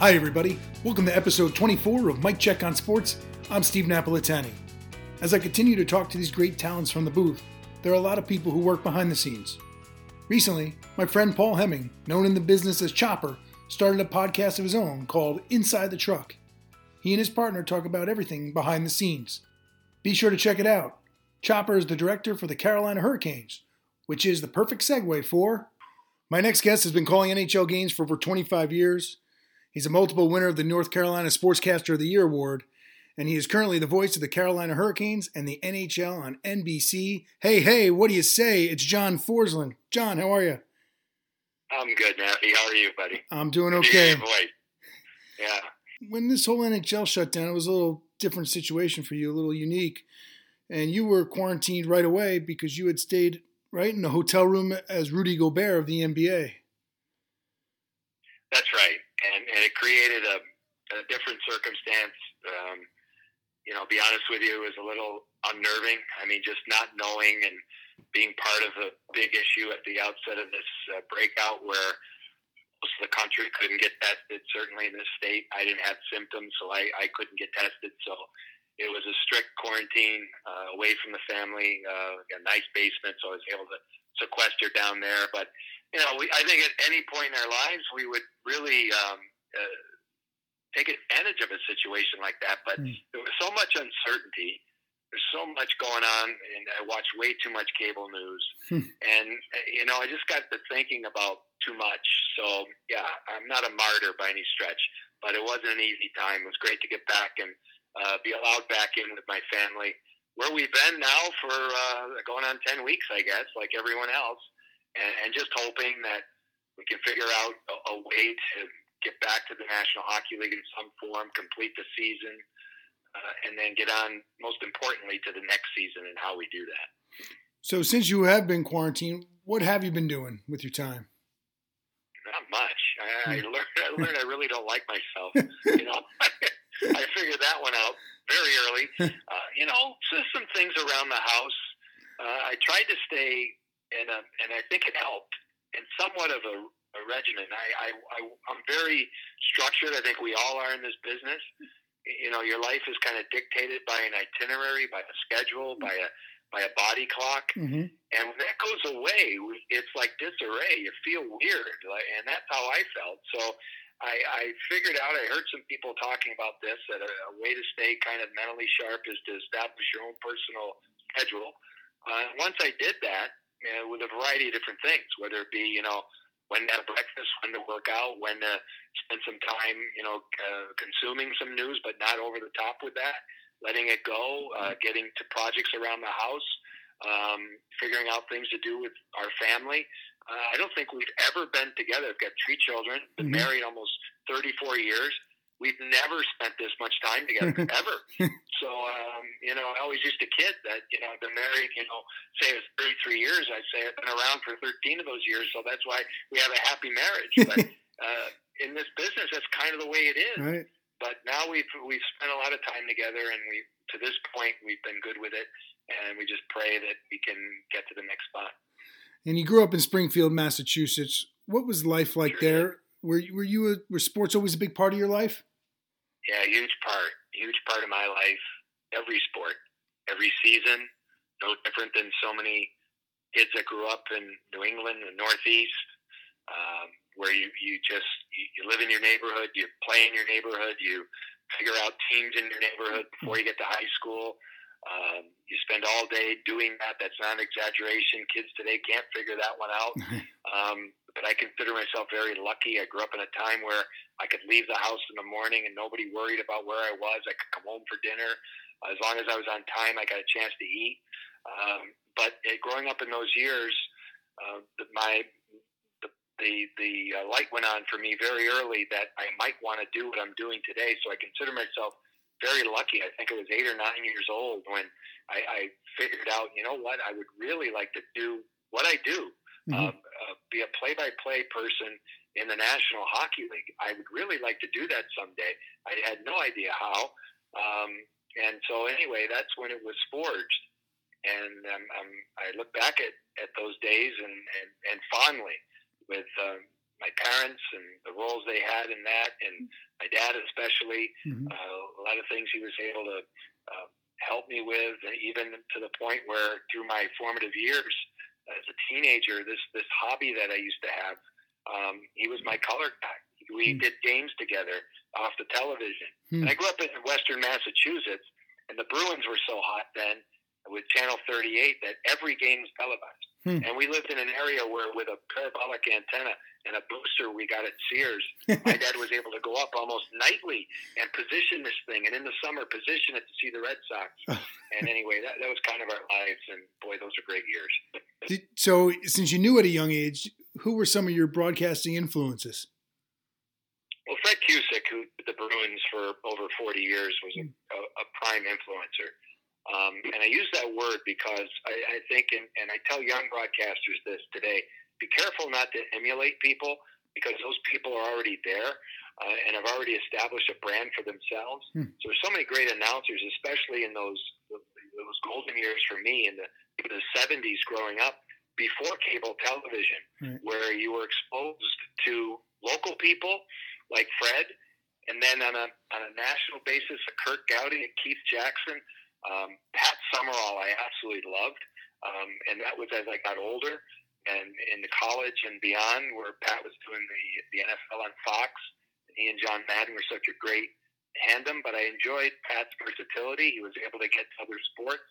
Hi everybody, welcome to episode 24 of Mike Check on Sports. I'm Steve Napolitani. As I continue to talk to these great talents from the booth, there are a lot of people who work behind the scenes. Recently, my friend Paul Hemming, known in the business as Chopper, started a podcast of his own called Inside the Truck. He and his partner talk about everything behind the scenes. Be sure to check it out. Chopper is the director for the Carolina Hurricanes, which is the perfect segue for... My next guest has been calling NHL games for over 25 years. He's a multiple winner of the North Carolina Sportscaster of the Year Award, and he is currently the voice of the Carolina Hurricanes and the NHL on NBC. Hey, what do you say? It's John Forslund. John, how are you? I'm good, Nappy. How are you, buddy? I'm doing okay. Yeah. When this whole NHL shut down, it was a little different situation for you, a little unique, and you were quarantined right away because you had stayed right in the hotel room as Rudy Gobert of the NBA. That's right. And it created a different circumstance. I'll be honest with you, it was a little unnerving. I mean, just not knowing and being part of a big issue at the outset of this breakout where most of the country couldn't get tested. Certainly in this state, I didn't have symptoms, so I couldn't get tested. So it was a strict quarantine away from the family, a nice basement, so I was able to sequester down there. But I think at any point in our lives, we would really take advantage of a situation like that. But there was so much uncertainty. There's so much going on, and I watched way too much cable news. And, I just got to thinking about too much. So, yeah, I'm not a martyr by any stretch, but it wasn't an easy time. It was great to get back and be allowed back in with my family, where we've been now for going on 10 weeks, I guess, like everyone else. And just hoping that we can figure out a way to get back to the National Hockey League in some form, complete the season, and then get on, most importantly, to the next season and how we do that. So since you have been quarantined, what have you been doing with your time? Not much. I learned I really don't like myself. I figured that one out very early. Just some things around the house. I tried to stay... And I think it helped in somewhat of a regimen. I'm very structured. I think we all are in this business. Your life is kind of dictated by an itinerary, by a schedule, by a body clock. Mm-hmm. And when that goes away, it's like disarray. You feel weird, and that's how I felt. So I figured out, I heard some people talking about this, that a way to stay kind of mentally sharp is to establish your own personal schedule. Once I did that, with a variety of different things, whether it be, when to have breakfast, when to work out, when to spend some time, consuming some news, but not over the top with that, letting it go, getting to projects around the house, figuring out things to do with our family. I don't think we've ever been together. I've got three children, been married almost 34 years. We've never spent this much time together, ever. So, I always used to kid that, I've been married, say it's 33 years. I'd say I've been around for 13 of those years, so that's why we have a happy marriage. But in this business, that's kind of the way it is. Right. But now we've spent a lot of time together, and to this point, we've been good with it, and we just pray that we can get to the next spot. And you grew up in Springfield, Massachusetts. What was life like there? Were sports always a big part of your life? Yeah, huge part of my life. Every sport, every season, no different than so many kids that grew up in New England, the Northeast, where you live in your neighborhood, you play in your neighborhood, you figure out teams in your neighborhood before you get to high school. You spend all day doing that. That's not an exaggeration. Kids today can't figure that one out. But I consider myself very lucky. I grew up in a time where I could leave the house in the morning and nobody worried about where I was. I could come home for dinner. As long as I was on time, I got a chance to eat. But growing up in those years, the light went on for me very early that I might want to do what I'm doing today. So I consider myself very lucky. I think I was 8 or 9 years old when I figured out, what I would really like to do, what I do, be a play-by-play person in the National Hockey League. I would really like to do that someday. I had no idea how. And so anyway, that's when it was forged. And I look back at those days and fondly with my parents and the roles they had in that, and my dad especially, a lot of things he was able to help me with, and even to the point where through my formative years as a teenager, this hobby that I used to have, he was my color guy. We did games together off the television. And I grew up in Western Massachusetts, and the Bruins were so hot then with Channel 38 that every game was televised. And we lived in an area where with a parabolic antenna and a booster we got at Sears, my dad was able to go up almost nightly and position this thing, and in the summer position it to see the Red Sox. And anyway, that was kind of our lives, and boy, those are great years. So since you knew at a young age, who were some of your broadcasting influences? Well, Fred Cusick, who did the Bruins for over 40 years, was a prime influencer. And I use that word because I think, and I tell young broadcasters this today, be careful not to emulate people, because those people are already there and have already established a brand for themselves. So there's so many great announcers, especially in those golden years for me in the 70s growing up, before cable television, where you were exposed to local people like Fred, and then on a national basis, Kurt Gowdy and Keith Jackson. Pat Summerall I absolutely loved, and that was as I got older and in college and beyond, where Pat was doing the NFL on Fox. He and John Madden were such a great tandem, but I enjoyed Pat's versatility. He was able to get to other sports,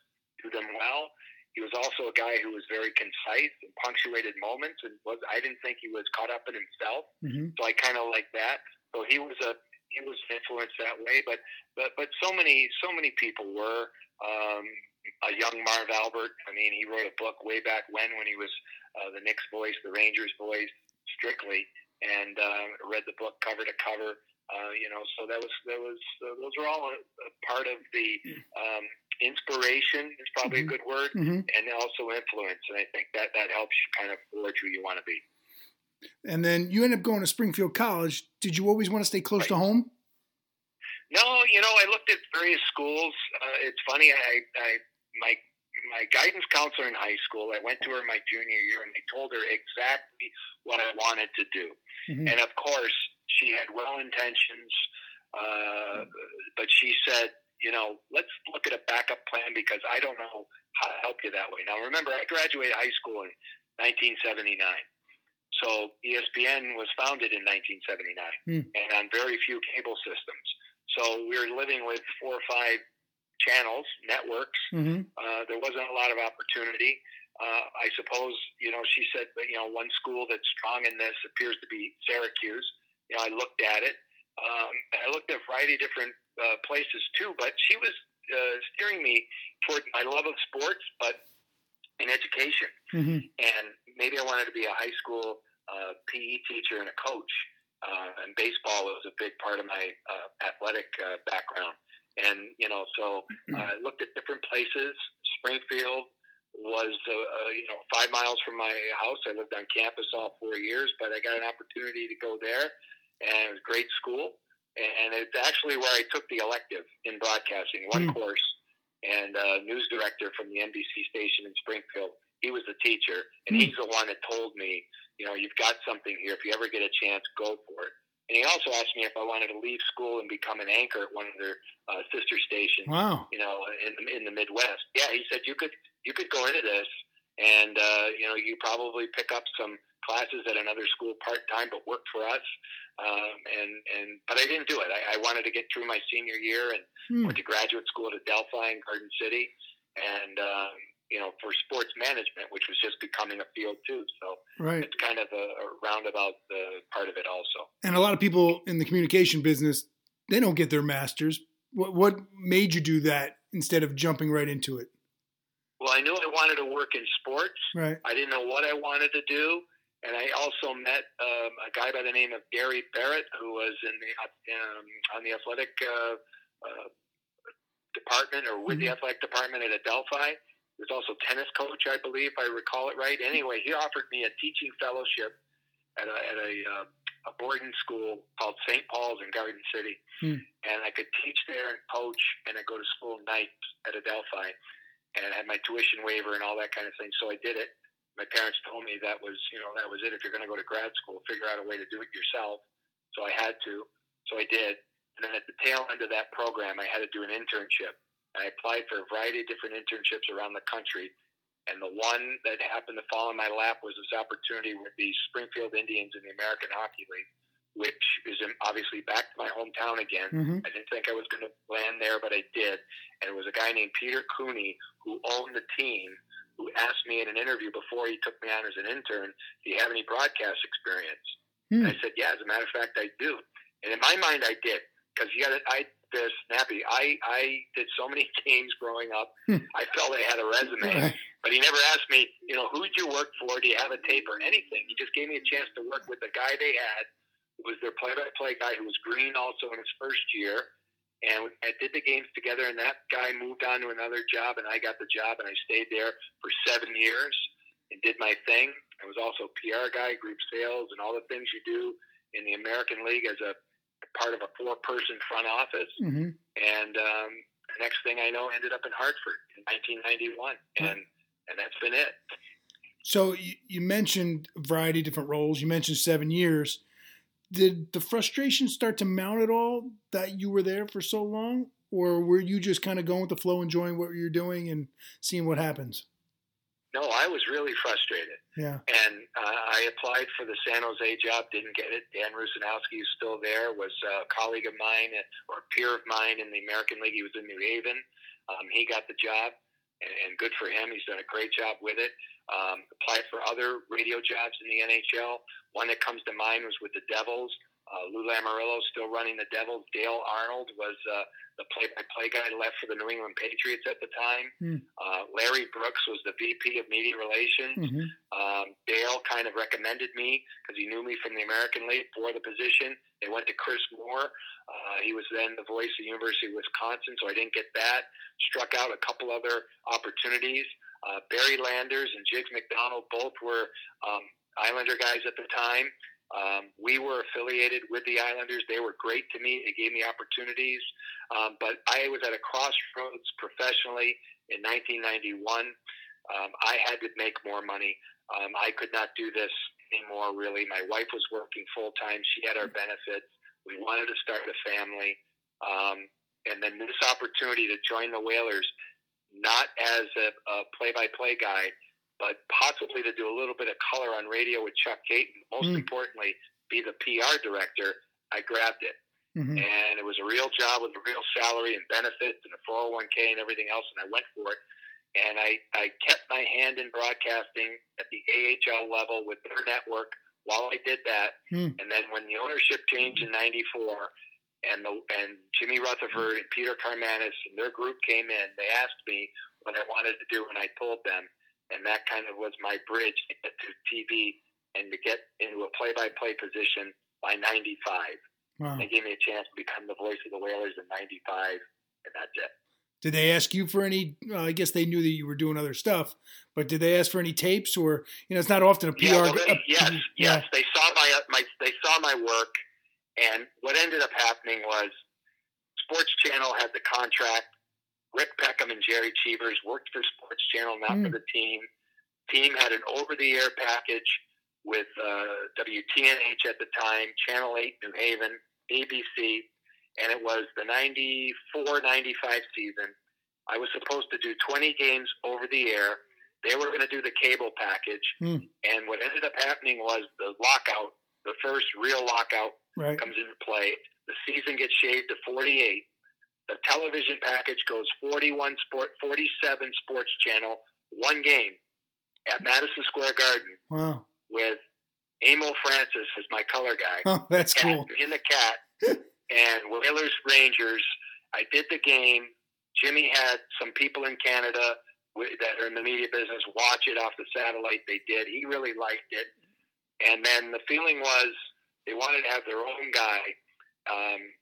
do them well. He was also a guy who was very concise and punctuated moments, and I didn't think he was caught up in himself, so I kind of liked that. So he was influenced that way, but so many people were. A young Marv Albert, I mean, he wrote a book way back when he was the Knicks voice, the Rangers voice, strictly, and read the book cover to cover. So that was those were all a part of the inspiration. Is probably a good word, and also influence. And I think that helps you kind of forge who you want to be. And then you end up going to Springfield College. Did you always want to stay close to home? No, I looked at various schools. It's funny. My guidance counselor in high school, I went to her my junior year, and I told her exactly what I wanted to do. And of course, she had well intentions, but she said, let's look at a backup plan, because I don't know how to help you that way. Now, remember, I graduated high school in 1979. So ESPN was founded in 1979 and on very few cable systems. So we were living with 4 or 5 channels, networks. There wasn't a lot of opportunity. I suppose, she said, one school that's strong in this appears to be Syracuse. I looked at it. I looked at a variety of different places too, but she was steering me toward my love of sports, but in education. And maybe I wanted to be a high school PE teacher and a coach, and baseball was a big part of my athletic background. And, so I looked at different places. Springfield was, 5 miles from my house. I lived on campus all 4 years, but I got an opportunity to go there, and it was a great school. And it's actually where I took the elective in broadcasting, one course, and a news director from the NBC station in Springfield. He was the teacher, and he's the one that told me, you've got something here. If you ever get a chance, go for it. And he also asked me if I wanted to leave school and become an anchor at one of their sister stations, in the Midwest. Yeah, he said, you could go into this, and, you probably pick up some classes at another school part-time, but work for us. But I didn't do it. I wanted to get through my senior year, and went to graduate school at Adelphi in Garden City, and, for sports management, which was just becoming a field too. So it's kind of a roundabout part of it also. And a lot of people in the communication business, they don't get their masters. What made you do that instead of jumping right into it? Well, I knew I wanted to work in sports. Right. I didn't know what I wanted to do. And I also met a guy by the name of Gary Barrett, who was on the athletic department, or with the athletic department at Adelphi. He was also tennis coach, I believe, if I recall it right. Anyway, he offered me a teaching fellowship at a boarding school called St. Paul's in Garden City. And I could teach there and coach, and I go to school nights at Adelphi, and I had my tuition waiver and all that kind of thing. So I did it. my parents told me that was, you know, that was it. If you're going to go to grad school, figure out a way to do it yourself. So I had to. So I did. And then at the tail end of that program, I had to do an internship. And I applied for a variety of different internships around the country. And the one that happened to fall in my lap was this opportunity with the Springfield Indians in the American Hockey League, which is obviously back to my hometown again. Mm-hmm. I didn't think I was going to land there, but I did. And it was a guy named Peter Cooney, who owned the team, who asked me in an interview before he took me on as an intern, do you have any broadcast experience? Mm. And I said, yeah, as a matter of fact, I do. And in my mind, I did. Because they're snappy. I did so many games growing up. Mm. I felt I had a resume. But he never asked me, you know, who did you work for? Do you have a tape or anything? He just gave me a chance to work with the guy they had, who was their play-by-play guy, who was green also in his first year. And I did the games together, and that guy moved on to another job, and I got the job, and I stayed there for 7 years and did my thing. I was also a PR guy, group sales, and all the things you do in the American League as a part of a four-person front office. Mm-hmm. And the next thing I know, ended up in Hartford in 1991, and that's been it. So you mentioned a variety of different roles. You mentioned 7 years. Did the frustration start to mount at all that you were there for so long, or were you just kind of going with the flow, enjoying what you're doing and seeing what happens? No, I was really frustrated. Yeah. And I applied for the San Jose job, didn't get it. Dan Rusinowski is still there, was a colleague of mine or a peer of mine in the American League. He was in New Haven. He got the job, and good for him. He's done a great job with it. Applied for other radio jobs in the NHL. One that comes to mind was with the Devils. Lou Lamarillo still running the Devils. Dale Arnold was the play-by-play guy, left for the New England Patriots at the time. Mm. Larry Brooks was the VP of Media Relations. Mm-hmm. Dale kind of recommended me because he knew me from the American League for the position. They went to Chris Moore. He was then the voice of the University of Wisconsin, so I didn't get that. Struck out a couple other opportunities. Barry Landers and Jigs McDonald both were Islander guys at the time. We were affiliated with the Islanders. They were great to me. They gave me opportunities. But I was at a crossroads professionally in 1991. I had to make more money. I could not do this anymore, really. My wife was working full-time. She had our benefits. We wanted to start a family. And then this opportunity to join the Whalers, not as a play-by-play guy, but possibly to do a little bit of color on radio with Chuck Caton. Most importantly, be the PR director. I grabbed it. Mm-hmm. And it was a real job with a real salary and benefits and a 401k and everything else, and I went for it. And I kept my hand in broadcasting at the AHL level with their network while I did that. Mm. And then when the ownership changed in 94, and Jimmy Rutherford and Peter Karmanos and their group came in, they asked me what I wanted to do, and I told them. And that kind of was my bridge to get to TV and to get into a play-by-play position by 95. Wow. They gave me a chance to become the voice of the Whalers in 95, and that's it. Did they ask you for any I guess they knew that you were doing other stuff, but did they ask for any tapes? Or, you know, it's not often a PR. Yeah, well, yes. They saw my work, and what ended up happening was Sports Channel had the contract. Rick Peckham and Jerry Cheevers worked for Sports Channel, not for the team. Team had an over-the-air package with WTNH at the time, Channel 8, New Haven, ABC, and it was the 94-95 season. I was supposed to do 20 games over the air. They were going to do the cable package, and what ended up happening was the lockout, the first real lockout comes into play. The season gets shaved to 48. The television package goes 47 Sports Channel, one game at Madison Square Garden. Wow. With Emile Francis as my color guy. Oh, that's cool. In the Cat and Whalers Rangers. I did the game. Jimmy had some people in Canada that are in the media business watch it off the satellite. They did. He really liked it. And then the feeling was they wanted to have their own guy.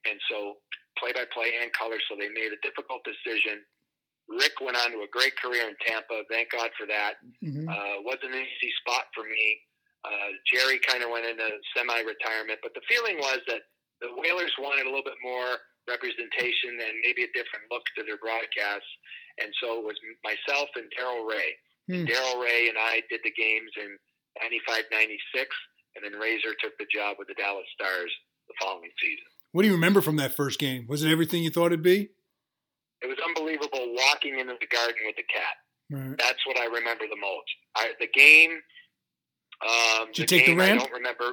And so play-by-play and color, so they made a difficult decision. Rick went on to a great career in Tampa. Thank God for that. Mm-hmm. Wasn't an easy spot for me. Jerry kind of went into semi-retirement, but the feeling was that the Whalers wanted a little bit more representation and maybe a different look to their broadcasts, and so it was myself and Daryl Ray. Daryl Ray and I did the games in 95, 96, and then Razor took the job with the Dallas Stars the following season. What do you remember from that first game? Was it everything you thought it'd be? It was unbelievable walking into the Garden with the cat. Right. That's what I remember the most. Did you take the ramp? I don't remember.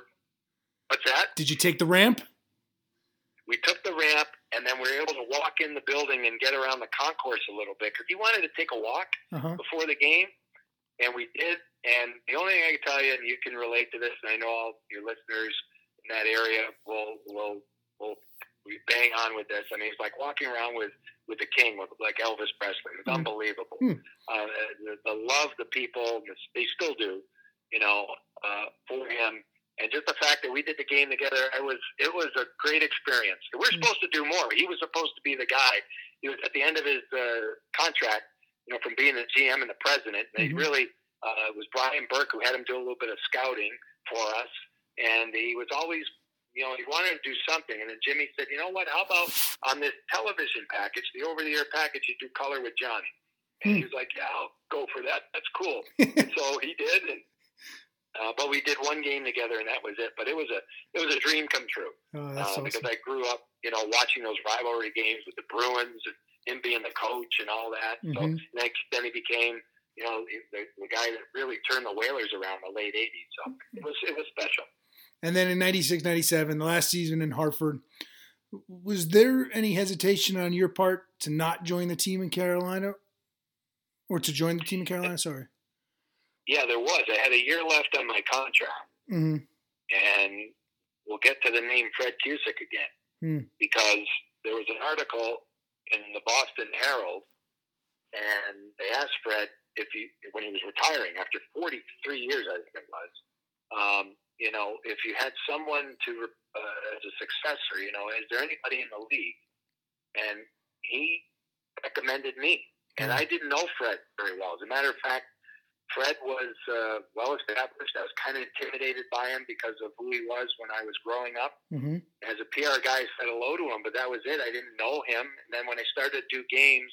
What's that? Did you take the ramp? We took the ramp, and then we were able to walk in the building and get around the concourse a little bit because he wanted to take a walk before the game, and we did. And the only thing I can tell you, and you can relate to this, and I know all your listeners in that area will bang on with this. I mean, it's like walking around with the king, like Elvis Presley. It's unbelievable. The love the people, they still do, for him. And just the fact that we did the game together, it was a great experience. We're supposed to do more. He was supposed to be the guy. He was at the end of his contract, from being the GM and the president. They really it was Brian Burke who had him do a little bit of scouting for us, and he was always, he wanted to do something. And then Jimmy said, "You know what? How about on this television package, the over-the-air package, you do Color with Johnny?" And he was like, "Yeah, I'll go for that. That's cool." And so he did. And but we did one game together, and that was it. But it was a dream come true. Oh, that's awesome. Because I grew up, watching those rivalry games with the Bruins and him being the coach and all that. Mm-hmm. So then he became, the guy that really turned the Whalers around in the late '80s. So it was special. And then in '96, '97, the last season in Hartford, was there any hesitation on your part to not join the team in Carolina, or to join the team in Carolina? Sorry. Yeah, there was. I had a year left on my contract. Mm-hmm. And we'll get to the name Fred Cusick again, because there was an article in the Boston Herald, and they asked Fred when he was retiring after 43 years, I think it was, if you had someone as a successor, is there anybody in the league? And he recommended me. And I didn't know Fred very well. As a matter of fact, Fred was well-established. I was kind of intimidated by him because of who he was when I was growing up. Mm-hmm. As a PR guy, I said hello to him, but that was it. I didn't know him. And then when I started to do games,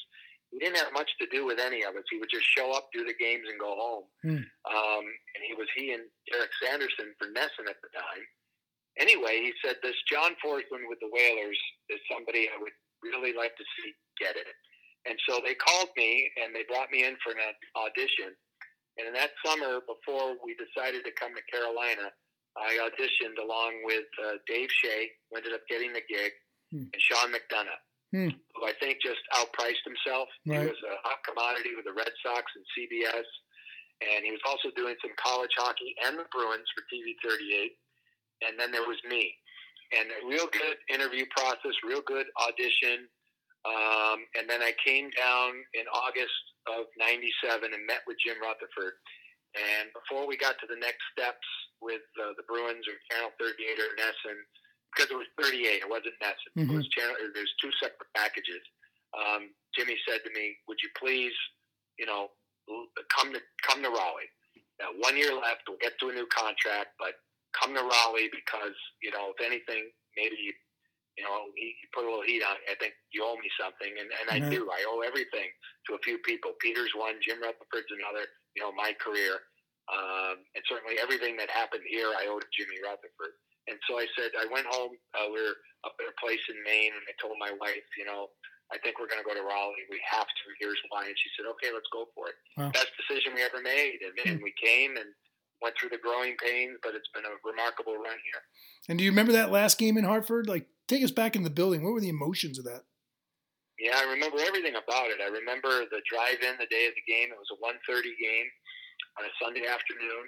he didn't have much to do with any of us. He would just show up, do the games, and go home. Mm. And he and Derek Sanderson for Nesson at the time. Anyway, he said, "This John Forslund with the Whalers is somebody I would really like to see get it." And so they called me, and they brought me in for an audition. And in that summer, before we decided to come to Carolina, I auditioned along with Dave Shea, who ended up getting the gig, and Sean McDonough, who I think just outpriced himself. Right. He was a hot commodity with the Red Sox and CBS, and he was also doing some college hockey and the Bruins for TV 38. And then there was me. And a real good interview process, real good audition. And then I came down in August of 97 and met with Jim Rutherford. And before we got to the next steps with the Bruins or Channel 38 or Nesson, because it was 38, it wasn't Nesson. Mm-hmm. It was there's two separate packages. Jimmy said to me, "Would you please, come to Raleigh? Now, 1 year left. We'll get to a new contract, but come to Raleigh because if anything, maybe." He put a little heat on. I think you owe me something, and I do. I owe everything to a few people. Peter's one, Jim Rutherford's another. My career, and certainly everything that happened here, I owe to Jimmy Rutherford. And so I said, I went home. We were up at a place in Maine, and I told my wife, I think we're going to go to Raleigh. We have to. Here's why. And she said, "Okay, let's go for it." Wow. Best decision we ever made, and we came and went through the growing pains, but it's been a remarkable run here. And do you remember that last game in Hartford? Take us back in the building. What were the emotions of that? Yeah, I remember everything about it. I remember the drive-in the day of the game. It was a 1:30 game on a Sunday afternoon.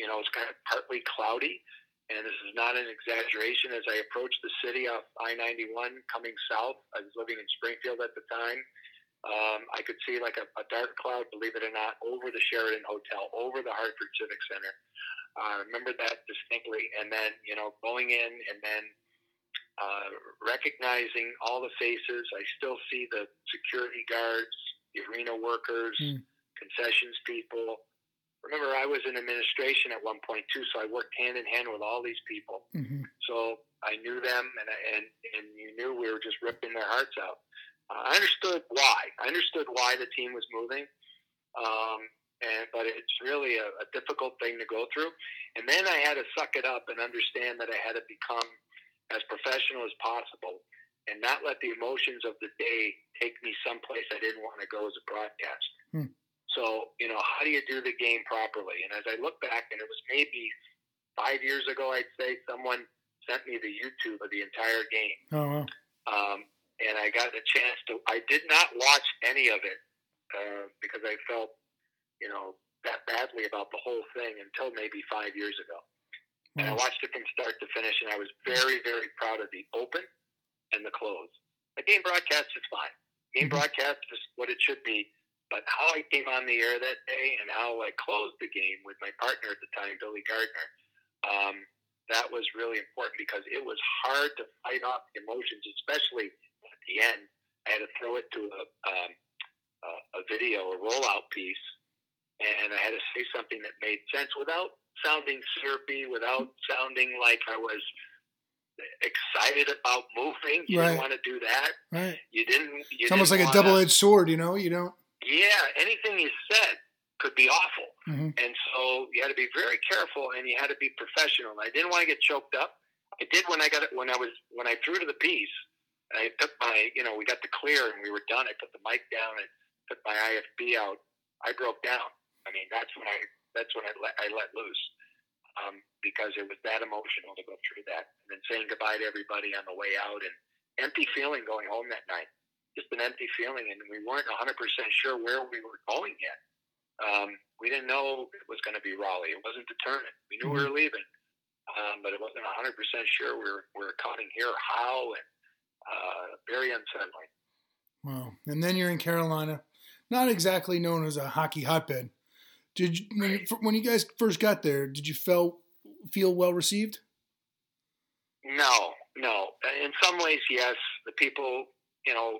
It was kind of partly cloudy, and this is not an exaggeration. As I approached the city off I-91 coming south, I was living in Springfield at the time. I could see a dark cloud, believe it or not, over the Sheraton Hotel, over the Hartford Civic Center. I remember that distinctly. And then, going in and then recognizing all the faces. I still see the security guards, the arena workers, concessions people. Remember, I was in administration at one point, too, so I worked hand-in-hand with all these people. Mm-hmm. So I knew them, and you knew we were just ripping their hearts out. I understood why. I understood why the team was moving. But it's really a difficult thing to go through. And then I had to suck it up and understand that I had to become as professional as possible and not let the emotions of the day take me someplace I didn't want to go as a broadcaster. Hmm. So, you know, how do you do the game properly? And as I look back, and it was maybe 5 years ago, I'd say, someone sent me the YouTube of the entire game. Oh, wow. And I got a chance to, I did not watch any of it because I felt, you know, that badly about the whole thing until maybe 5 years ago. Wow. And I watched it from start to finish, and I was very, very proud of the open and the close. The game broadcast is fine. Game broadcast is what it should be. But how I came on the air that day and how I closed the game with my partner at the time, Billy Gardner, that was really important because it was hard to fight off the emotions, especially at the end. I had to throw it to a video, a rollout piece, and I had to say something that made sense without sounding syrupy, without sounding like I was excited about moving. You didn't want to do that. Right. You didn't. It's almost like a double-edged sword, you know? You don't. Yeah, anything you said could be awful. Mm-hmm. And so you had to be very careful and you had to be professional. I didn't want to get choked up. I did when I threw to the piece. I took my, you know, we got the clear and we were done. I put the mic down and took my IFB out. I broke down. I mean, that's when I let loose because it was that emotional to go through that. And then saying goodbye to everybody on the way out and empty feeling going home that night. Just an empty feeling, and we weren't 100% sure where we were going yet. We didn't know it was going to be Raleigh. It wasn't determined. We knew we were leaving, but it wasn't 100% sure we were coming here or how, and very unsettling. Wow. And then you're in Carolina, not exactly known as a hockey hotbed. When you guys first got there, did you feel well-received? No. In some ways, yes. The people, you know,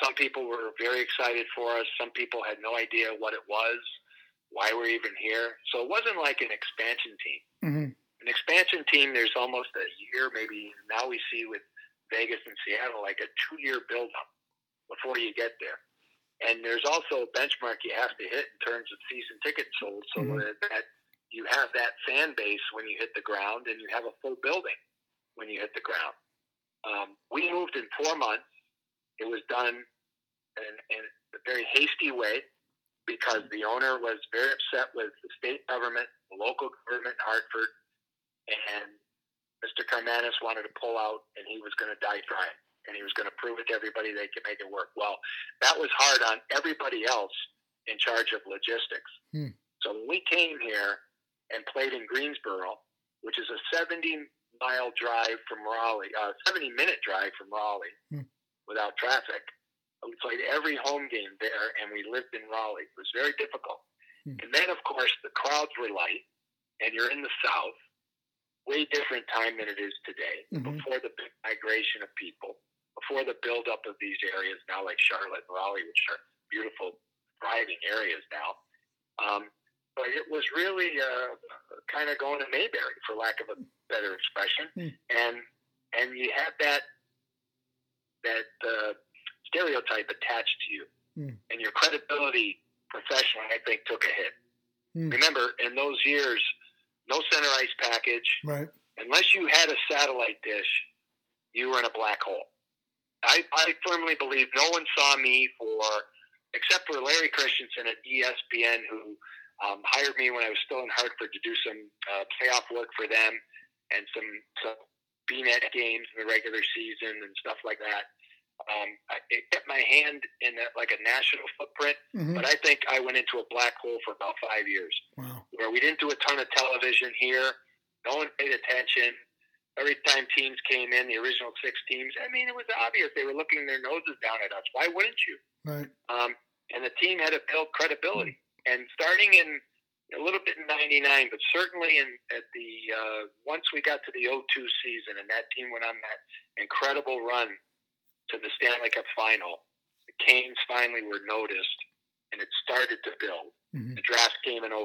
some people were very excited for us. Some people had no idea what it was, why we're even here. So it wasn't like an expansion team. Mm-hmm. An expansion team, there's almost a year, maybe now we see with Vegas and Seattle, like a 2-year buildup before you get there. And there's also a benchmark you have to hit in terms of season tickets sold so that you have that fan base when you hit the ground and you have a full building when you hit the ground. We moved in 4 months. It was done in a very hasty way because the owner was very upset with the state government, the local government in Hartford, and Mr. Karmanos wanted to pull out, and he was going to die trying, and he was going to prove it to everybody they could make it work. Well, that was hard on everybody else in charge of logistics. Hmm. So when we came here and played in Greensboro, which is a 70-mile drive from Raleigh, 70-minute drive from Raleigh, without traffic. We played every home game there, and we lived in Raleigh. It was very difficult. And then, of course, the crowds were light, and you're in the South. Way different time than it is today, before the big migration of people, before the buildup of these areas now like Charlotte and Raleigh, which are beautiful, thriving areas now. But it was really kind of going to Mayberry, for lack of a better expression. And you had that stereotype attached to you, and your credibility professionally, I think, took a hit. Remember, in those years, no center ice package. Right. Unless you had a satellite dish, you were in a black hole. I firmly believe no one saw me except for Larry Christensen at ESPN, who hired me when I was still in Hartford to do some playoff work for them and some B-net games in the regular season and stuff like that. It kept my hand in a national footprint, but I think I went into a black hole for about 5 years. Wow. Where we didn't do a ton of television here. No one paid attention. Every time teams came in, the original 6 teams, I mean, it was obvious. They were looking their noses down at us. Why wouldn't you? Right. And the team had to build credibility. And starting in a little bit in 99, but certainly once we got to the 02 season and that team went on that incredible run to the Stanley Cup final, the Canes finally were noticed and it started to build. The draft came in 04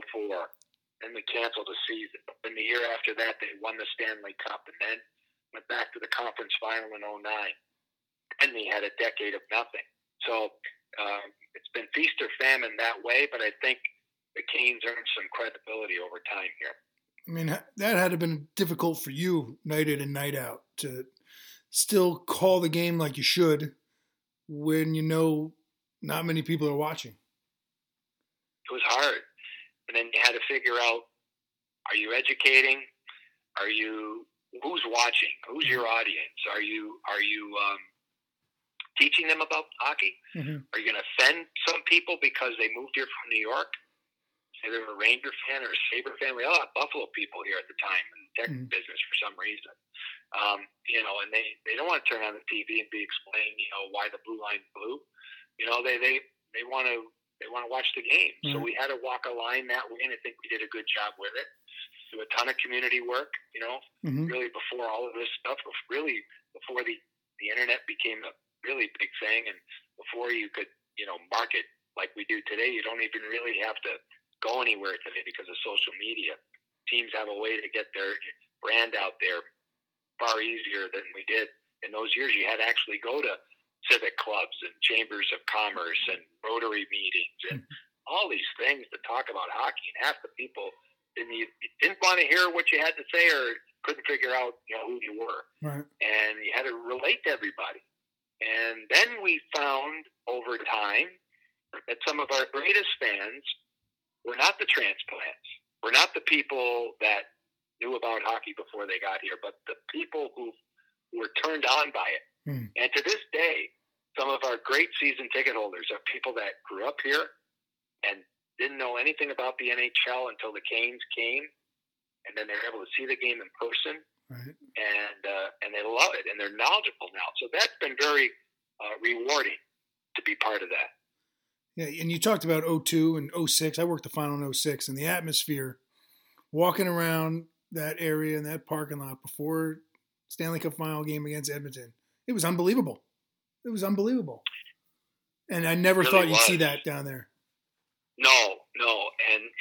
and they canceled the season. But then the year after that, they won the Stanley Cup and then went back to the conference final in 09. And they had a decade of nothing. So It's been feast or famine that way, but I think the Canes earned some credibility over time here. I mean, that had to have been difficult for you night in and night out to still call the game like you should when you know not many people are watching. It was hard. And then you had to figure out, are you educating? Are you, who's watching? Who's your audience? Are you teaching them about hockey? Mm-hmm. Are you going to offend some people because they moved here from New York? Say they were a Ranger fan or a Sabre fan. We all had Buffalo people here at the time in the tech business for some reason. And they don't want to turn on the TV and be explaining, why the blue line's blue. They want to watch the game. Mm-hmm. So we had to walk a line that way, and I think we did a good job with it. Do a ton of community work, really before all of this stuff, really before the internet became a really big thing, and before you could, market like we do today. You don't even really have to go anywhere today because of social media. Teams have a way to get their brand out there far easier than we did in those years. You had to actually go to civic clubs and chambers of commerce and Rotary meetings and all these things to talk about hockey, and half the people didn't want to hear what you had to say or couldn't figure out who you were. Right. And you had to relate to everybody. And then we found over time that some of our greatest fans were not the transplants, were not the people that knew about hockey before they got here, but the people who were turned on by it. And to this day, some of our great season ticket holders are people that grew up here and didn't know anything about the NHL until the Canes came, and then they were able to see the game in person, right. and they love it, and they're knowledgeable now. So that's been very rewarding to be part of that. Yeah, and you talked about 2002 and 2006. I worked the final in 2006, and the atmosphere, walking around that area and that parking lot before Stanley Cup final game against Edmonton, it was unbelievable. It was unbelievable. And I never thought you'd see that down there. No.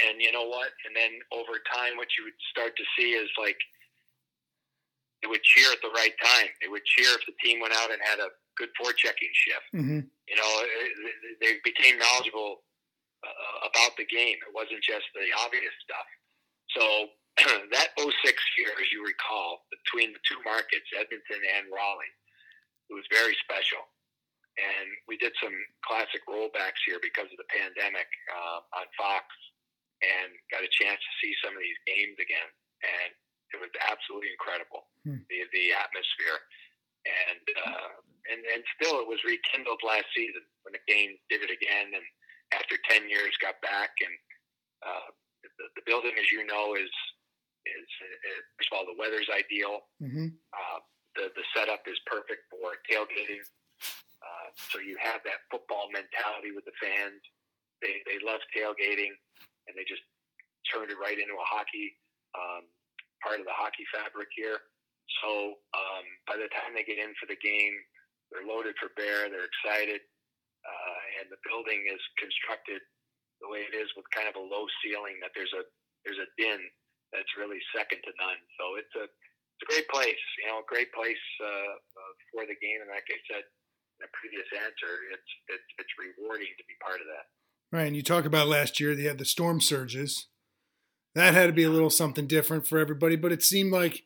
And you know what? And then over time, what you would start to see is like they would cheer at the right time. They would cheer if the team went out and had a good forechecking shift. Mm-hmm. They became knowledgeable about the game. It wasn't just the obvious stuff. So that 06 year, as you recall, between the two markets, Edmonton and Raleigh, it was very special. And we did some classic rollbacks here because of the pandemic on Fox, and got a chance to see some of these games again. And it was absolutely incredible, the atmosphere. And still it was rekindled last season when the Canes did it again. And after 10 years got back. And the building, as you know, is first of all, the weather's ideal. Mm-hmm. The setup is perfect for tailgating. So you have that football mentality with the fans. They love tailgating, and they just turned it right into a hockey part of the hockey fabric here. So by the time they get in for the game, they're loaded for bear, they're excited, and the building is constructed the way it is with kind of a low ceiling that there's a din that's really second to none. So it's a great place, for the game, and like I said, a previous answer, it's rewarding to be part of that. Right, and you talk about last year, they had the storm surges. That had to be a little something different for everybody, but it seemed like,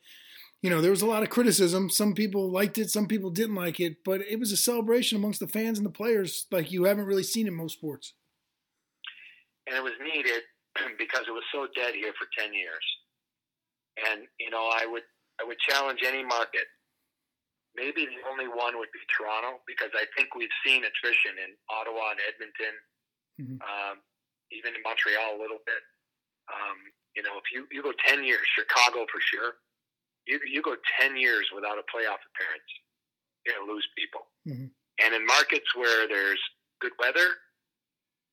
there was a lot of criticism. Some people liked it, some people didn't like it, but it was a celebration amongst the fans and the players like you haven't really seen in most sports. And it was needed because it was so dead here for 10 years. And, I would challenge any market. Maybe the only one would be Toronto, because I think we've seen attrition in Ottawa and Edmonton, even in Montreal a little bit. If you go 10 years, Chicago for sure, you go 10 years without a playoff appearance, you're going to lose people. Mm-hmm. And in markets where there's good weather,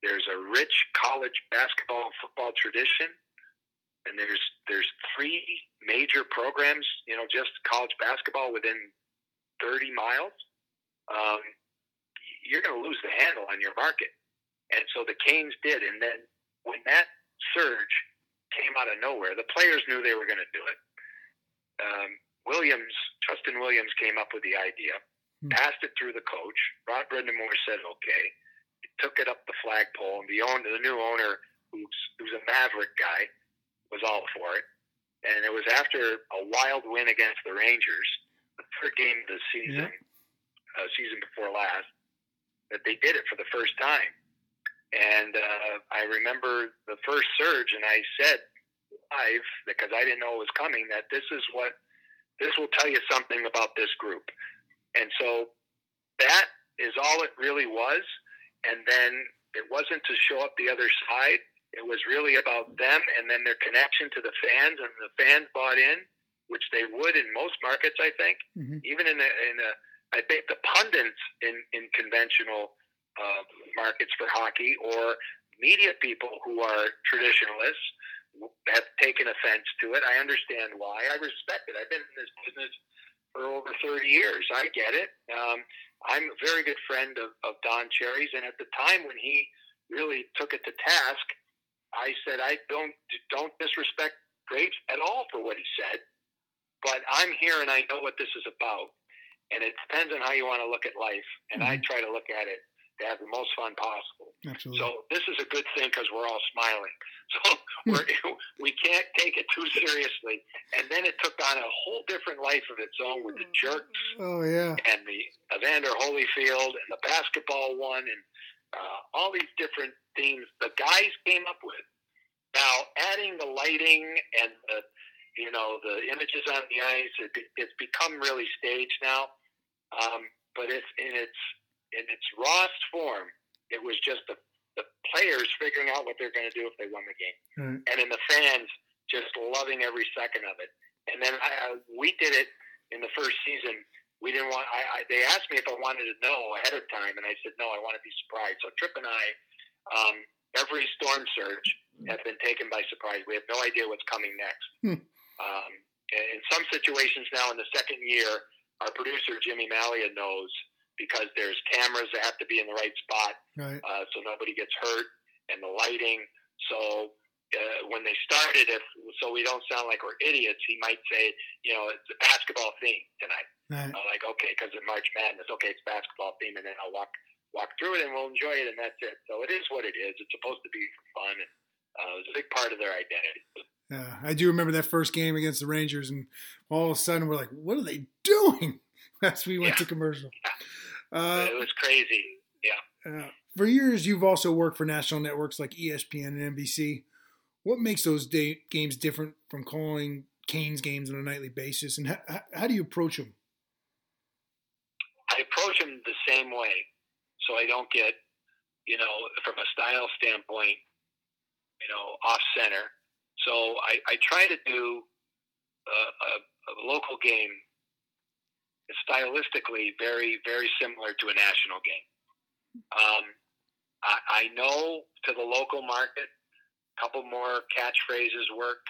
there's a rich college basketball and football tradition, and there's three major programs, just college basketball within 30 miles, you're going to lose the handle on your market. And so the Canes did. And then when that surge came out of nowhere, the players knew they were going to do it. Justin Williams came up with the idea, passed it through the coach. Rod Brindamore said, okay. took it up the flagpole, and the new owner, who's a Maverick guy, was all for it. And it was after a wild win against the Rangers, the third game of the season, season before last, that they did it for the first time. And I remember the first surge, and I said live, because I didn't know it was coming, that this will tell you something about this group. And so that is all it really was. And then it wasn't to show up the other side. It was really about them and then their connection to the fans, and the fans bought in, which they would in most markets, I think. Mm-hmm. Even I think the pundits in conventional markets for hockey, or media people who are traditionalists, have taken offense to it. I understand why. I respect it. I've been in this business for over 30 years. I get it. I'm a very good friend of Don Cherry's, and at the time when he really took it to task, I said, I don't disrespect Grapes at all for what he said, but I'm here and I know what this is about, and it depends on how you want to look at life, and I try to look at it to have the most fun possible. Absolutely. So this is a good thing because we're all smiling. So we can't take it too seriously. And then it took on a whole different life of its own with the jerks. Oh, yeah. And the Evander Holyfield and the basketball one and all these different themes the guys came up with. Now, adding the lighting and the images on the ice, it's become really staged now. But it's in its rawest form, it was just the players figuring out what they're going to do if they won the game. Right. And in the fans, just loving every second of it. And then we did it in the first season. We didn't want. They asked me if I wanted to know ahead of time, and I said, no, I want to be surprised. So Tripp and I, every storm surge, have been taken by surprise. We have no idea what's coming next. In some situations now in the second year, our producer, Jimmy Malia, knows, because there's cameras that have to be in the right spot, right. So nobody gets hurt, and the lighting. So when they started, so we don't sound like we're idiots, he might say, it's a basketball theme tonight. Right. Like, okay, because of March Madness, okay, it's basketball theme, and then I'll walk through it, and we'll enjoy it, and that's it. So it is what it is. It's supposed to be fun, and it was a big part of their identity. Yeah, I do remember that first game against the Rangers, and all of a sudden we're like, what are they doing? As we went to commercial. Yeah. It was crazy. Yeah. For years, you've also worked for national networks like ESPN and NBC. What makes those games different from calling Canes games on a nightly basis, and how do you approach them? I approach them the same way, so I don't get, from a style standpoint, off center. So I try to do a local game stylistically very, very similar to a national game. I know to the local market, a couple more catchphrases work,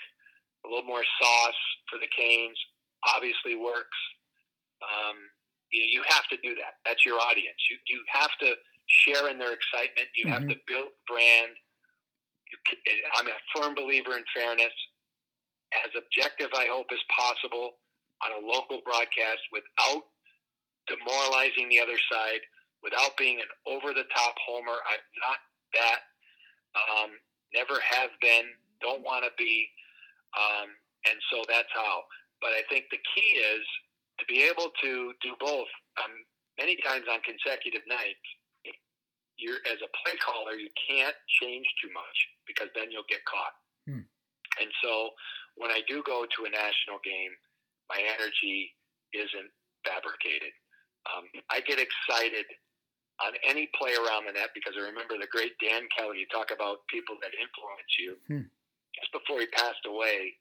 a little more sauce for the Canes obviously works. You have to do that. That's your audience. You have to share in their excitement. You have to build brand. I'm a firm believer in fairness, as objective, I hope, as possible on a local broadcast, without demoralizing the other side, without being an over-the-top homer. I'm not that. Never have been. Don't want to be. And so that's how. But I think the key is to be able to do both. Many times on consecutive nights, as a play caller, you can't change too much, because then you'll get caught. And so when I do go to a national game, my energy isn't fabricated. I get excited on any play around the net, because I remember the great Dan Kelly. You talk about people that influence you. Just before he passed away,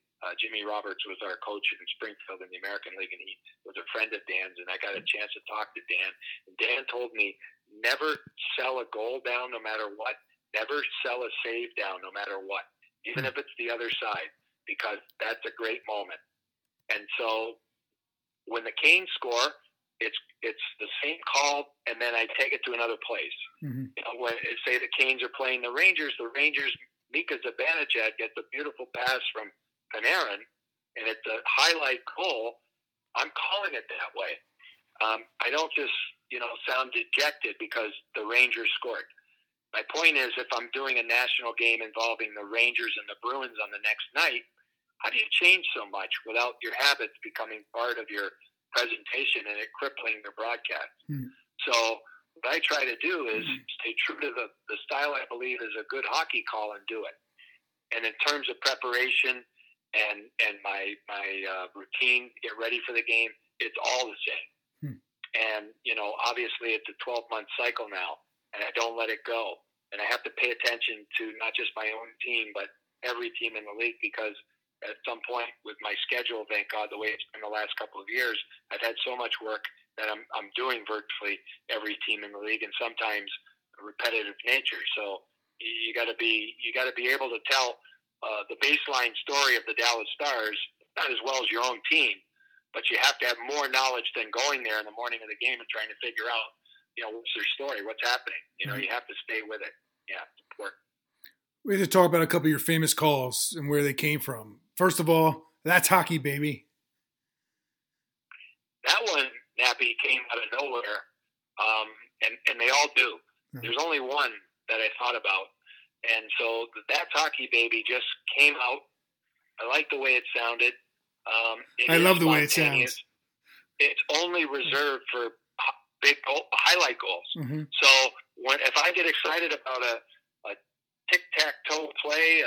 Jimmy Roberts was our coach in Springfield in the American League, and he was a friend of Dan's, and I got a chance to talk to Dan. And Dan told me, never sell a goal down no matter what. Never sell a save down no matter what, even if it's the other side, because that's a great moment. And so when the Canes score, it's the same call, and then I take it to another place. When say the Canes are playing the Rangers, Mika Zibanejad gets a beautiful pass from Panarin, and it's a highlight goal. I'm calling it that way. I don't just sound dejected because the Rangers scored. My point is, if I'm doing a national game involving the Rangers and the Bruins on the next night, how do you change so much without your habits becoming part of your presentation and it crippling the broadcast? So what I try to do is stay true to the style I believe is a good hockey call and do it. And in terms of preparation and my routine, get ready for the game, it's all the same. And, you know, obviously it's a 12-month cycle now, and I don't let it go. And I have to pay attention to not just my own team, but every team in the league, because at some point with my schedule, thank God, the way it's been the last couple of years, I've had so much work that I'm doing virtually every team in the league, and sometimes a repetitive nature. So you got to be able to tell the baseline story of the Dallas Stars, not as well as your own team, but you have to have more knowledge than going there in the morning of the game and trying to figure out, you know, what's their story, what's happening. You know, you have to stay with it. Yeah, it's important. We had to talk about a couple of your famous calls and where they came from. First of all, that's hockey, baby. That one, Nappy, came out of nowhere, and they all do. Mm-hmm. There's only one that I thought about, and so that's hockey, baby, just came out. I like the way it sounded. I love the way it sounds. It's only reserved for big highlight goals. Mm-hmm. So if I get excited about a tic-tac-toe play,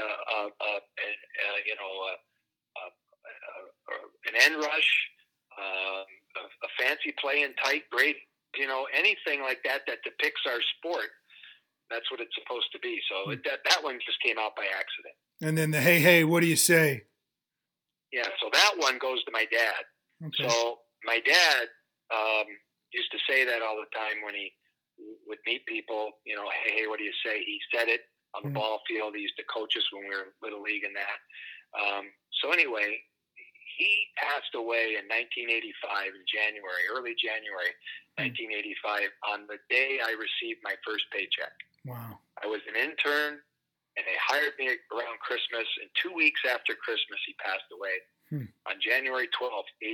an end rush, a fancy play in tight, great, you know, anything like that that depicts our sport, that's what it's supposed to be. So that one just came out by accident. And then the hey, what do you say? Yeah, so that one goes to my dad. Okay. So my dad used to say that all the time when he would meet people, you know, hey, what do you say? He said it on the ball field. He used to coach us when we were in Little League and that. So anyway, he passed away in 1985 in January, early January 1985, on the day I received my first paycheck. Wow. I was an intern, and they hired me around Christmas, and 2 weeks after Christmas, he passed away on January 12th, 85,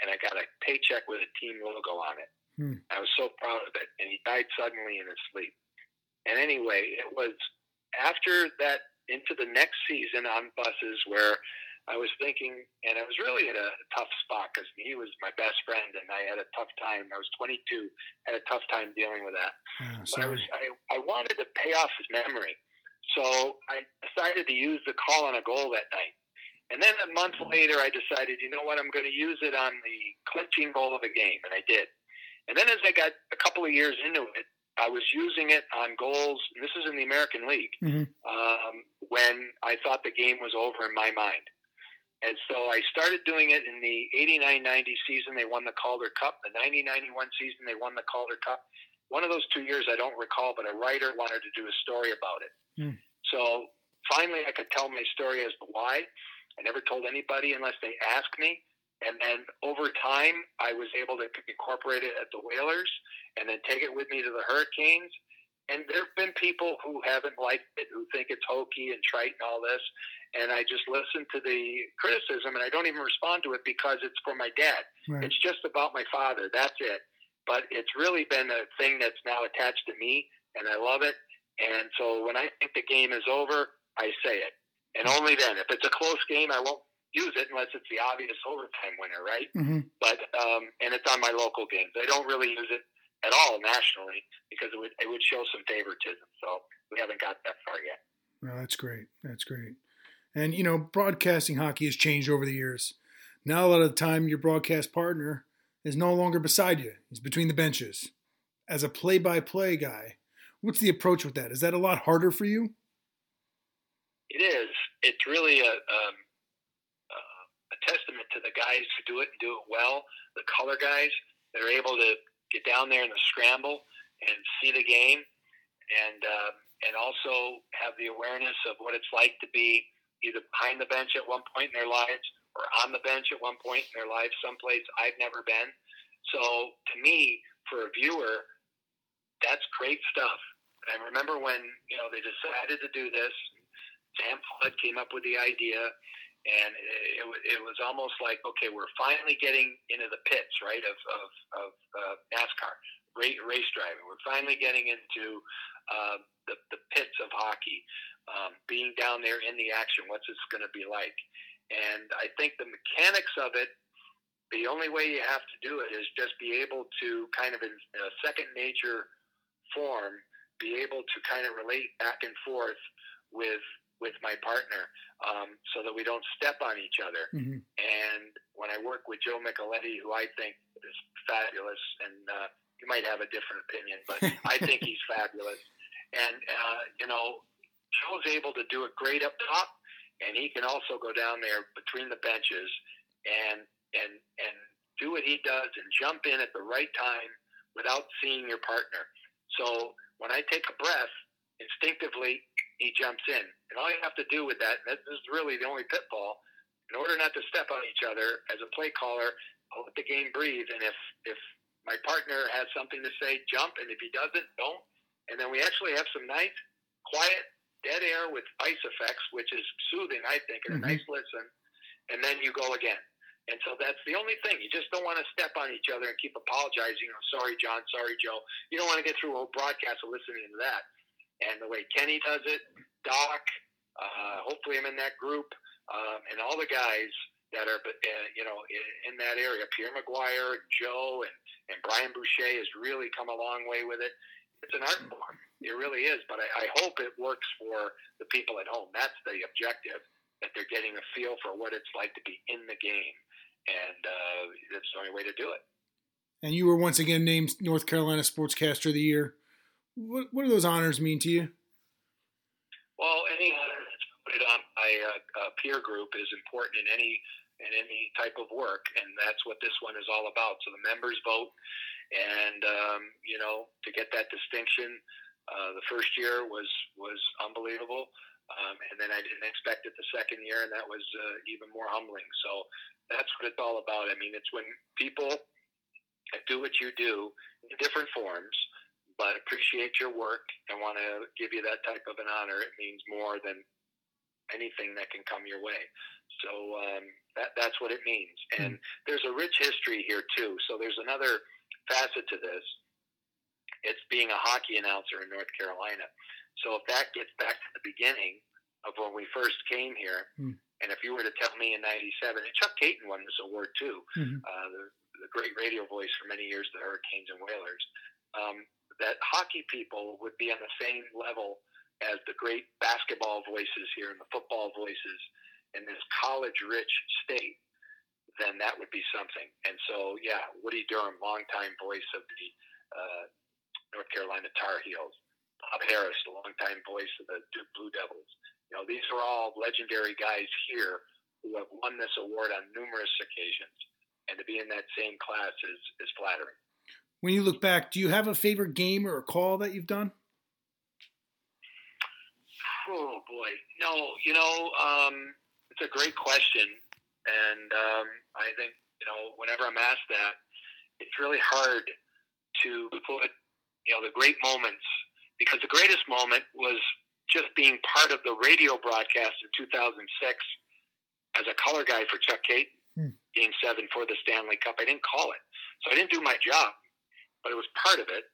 and I got a paycheck with a team logo on it. I was so proud of it, and he died suddenly in his sleep. And anyway, it was after that, into the next season on buses, where I was thinking, and I was really at a tough spot, because he was my best friend, and I had a tough time. I was 22, had a tough time dealing with that. Yeah, but I wanted to pay off his memory. So I decided to use the call on a goal that night. And then a month later, I decided, you know what, I'm going to use it on the clinching goal of a game, and I did. And then as I got a couple of years into it, I was using it on goals, and this is in the American League, when I thought the game was over in my mind. And so I started doing it in the 89-90 season. They won the Calder Cup. The 90-91 season, they won the Calder Cup. One of those 2 years, I don't recall, but a writer wanted to do a story about it. So finally I could tell my story as to why. I never told anybody unless they asked me. And then over time, I was able to incorporate it at the Whalers and then take it with me to the Hurricanes. And there have been people who haven't liked it, who think it's hokey and trite and all this. And I just listen to the criticism, and I don't even respond to it because it's for my dad. Right. It's just about my father. That's it. But it's really been a thing that's now attached to me, and I love it. And so when I think the game is over, I say it. And only then. If it's a close game, I won't use it unless it's the obvious overtime winner, right? But and it's on my local games. I don't really use it at all nationally because it would show some favoritism. So we haven't got that far yet. Well, that's great. That's great. And, you know, broadcasting hockey has changed over the years. Now a lot of the time your broadcast partner is no longer beside you. He's between the benches. As a play-by-play guy, what's the approach with that? Is that a lot harder for you? It is. It's really a testament to the guys who do it and do it well. The color guys, they're able to get down there in the scramble and see the game, and also have the awareness of what it's like to be either behind the bench at one point in their lives or on the bench at one point in their lives, someplace I've never been. So to me, for a viewer, that's great stuff. And I remember when, you know, they decided to do this, Sam Flood came up with the idea, and it was almost like, okay, we're finally getting into the pits, right, of NASCAR, race driving. We're finally getting into the pits of hockey, being down there in the action, what's it's going to be like. And I think the mechanics of it, the only way you have to do it is just be able to kind of in a second nature form, be able to kind of relate back and forth with my partner, so that we don't step on each other. Mm-hmm. And when I work with Joe Micheletti, who I think is fabulous, and you might have a different opinion, but I think he's fabulous. And, you know, Joe's able to do it great up top, and he can also go down there between the benches and do what he does and jump in at the right time without seeing your partner. So when I take a breath, instinctively, he jumps in. And all you have to do with that, and this is really the only pitfall, in order not to step on each other, as a play caller, I'll let the game breathe. And if my partner has something to say, jump. And if he doesn't, don't. And then we actually have some nice, quiet, dead air with ice effects, which is soothing, I think, and a nice listen. And then you go again. And so that's the only thing. You just don't want to step on each other and keep apologizing. I'm sorry, John. Sorry, Joe. You don't want to get through a whole broadcast of listening to that. And the way Kenny does it, Doc, hopefully I'm in that group, and all the guys that are, you know, in that area, Pierre McGuire, Joe, and Brian Boucher has really come a long way with it. It's an art form. It really is. But I hope it works for the people at home. That's the objective, that they're getting a feel for what it's like to be in the game. And that's the only way to do it. And you were once again named North Carolina Sportscaster of the Year. What do those honors mean to you? Well, any honor that's put on by a peer group is important in any type of work, and that's what this one is all about. So the members vote, and you know, to get that distinction, the first year was unbelievable. And then I didn't expect it the second year, and that was even more humbling. So that's what it's all about. I mean, it's when people do what you do in different forms, but appreciate your work and want to give you that type of an honor. It means more than anything that can come your way. So that's what it means. And there's a rich history here, too. So there's another facet to this. It's being a hockey announcer in North Carolina. So if that gets back to the beginning of when we first came here, and if you were to tell me in 97, and Chuck Caton won this award too, the great radio voice for many years, the Hurricanes and Whalers, that hockey people would be on the same level as the great basketball voices here and the football voices in this college-rich state, then that would be something. And so, yeah, Woody Durham, longtime voice of the North Carolina Tar Heels. Bob Harris, the longtime voice of the Duke Blue Devils. You know, these are all legendary guys here who have won this award on numerous occasions, and to be in that same class is flattering. When you look back, do you have a favorite game or a call that you've done? Oh, boy. No, you know, it's a great question, and I think, you know, whenever I'm asked that, it's really hard to put, you know, the great moments. Because the greatest moment was just being part of the radio broadcast in 2006 as a color guy for Chuck Caton, Game 7 for the Stanley Cup. I didn't call it, so I didn't do my job, but it was part of it,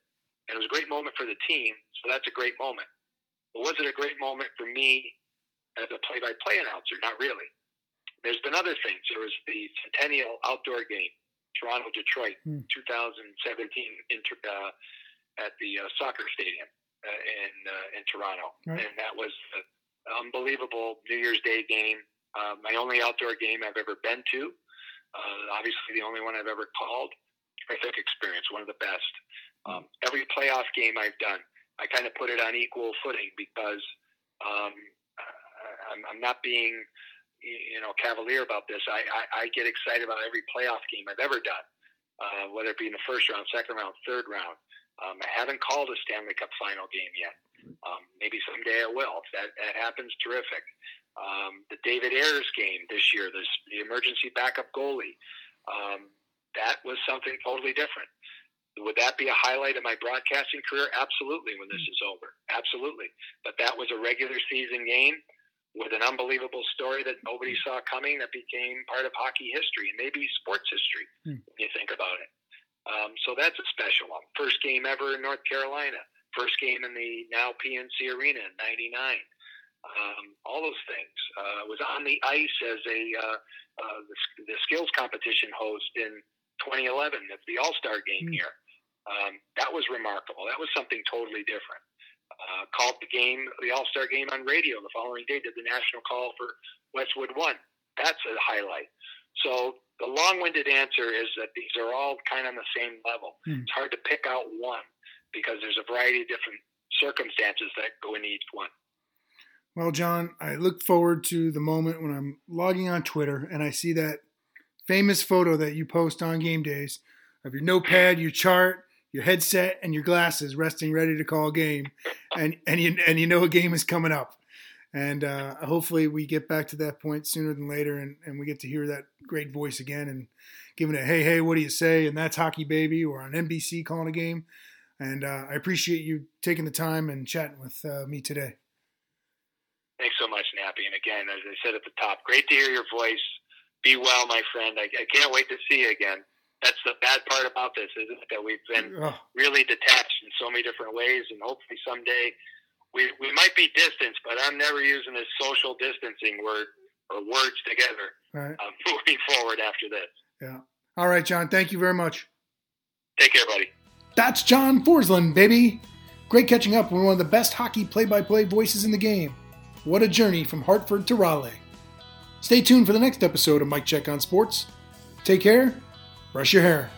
and it was a great moment for the team, so that's a great moment. But was it a great moment for me as a play-by-play announcer? Not really. There's been other things. There was the Centennial Outdoor Game, Toronto-Detroit, 2017 at the soccer stadium. In Toronto, right. And that was an unbelievable New Year's Day game, my only outdoor game I've ever been to, obviously the only one I've ever called. Terrific experience, one of the best. Every playoff game I've done, I kind of put it on equal footing because I'm not being, you know, cavalier about this. I get excited about every playoff game I've ever done, whether it be in the first round, second round, third round. I haven't called a Stanley Cup final game yet. Maybe someday I will. If that happens, terrific. The David Ayers game this year, the emergency backup goalie, that was something totally different. Would that be a highlight of my broadcasting career? Absolutely, when this is over. Absolutely. But that was a regular season game with an unbelievable story that nobody saw coming that became part of hockey history and maybe sports history when you think about it. So that's a special one. First game ever in North Carolina. First game in the now PNC Arena in '99. All those things. Was on the ice as the skills competition host in 2011. That's the All-Star game here. That was remarkable. That was something totally different. Called the game, the All-Star game on radio the following day, did the national call for Westwood One. That's a highlight. So the long-winded answer is that these are all kind of on the same level. It's hard to pick out one because there's a variety of different circumstances that go into each one. Well, John, I look forward to the moment when I'm logging on Twitter and I see that famous photo that you post on game days of your notepad, your chart, your headset, and your glasses resting ready to call a game, and you know a game is coming up. And hopefully we get back to that point sooner than later, and we get to hear that great voice again and giving it, hey, what do you say? And that's Hockey Baby, or on NBC calling a game. And I appreciate you taking the time and chatting with me today. Thanks so much, Nappy. And again, as I said at the top, great to hear your voice. Be well, my friend. I can't wait to see you again. That's the bad part about this, isn't it? That we've been really detached in so many different ways, and hopefully someday we might be distanced, but I'm never using this social distancing word or words together. Right. Moving forward after this. Yeah. All right, John. Thank you very much. Take care, buddy. That's John Forslund, baby. Great catching up with one of the best hockey play-by-play voices in the game. What a journey from Hartford to Raleigh. Stay tuned for the next episode of Mike Check on Sports. Take care. Brush your hair.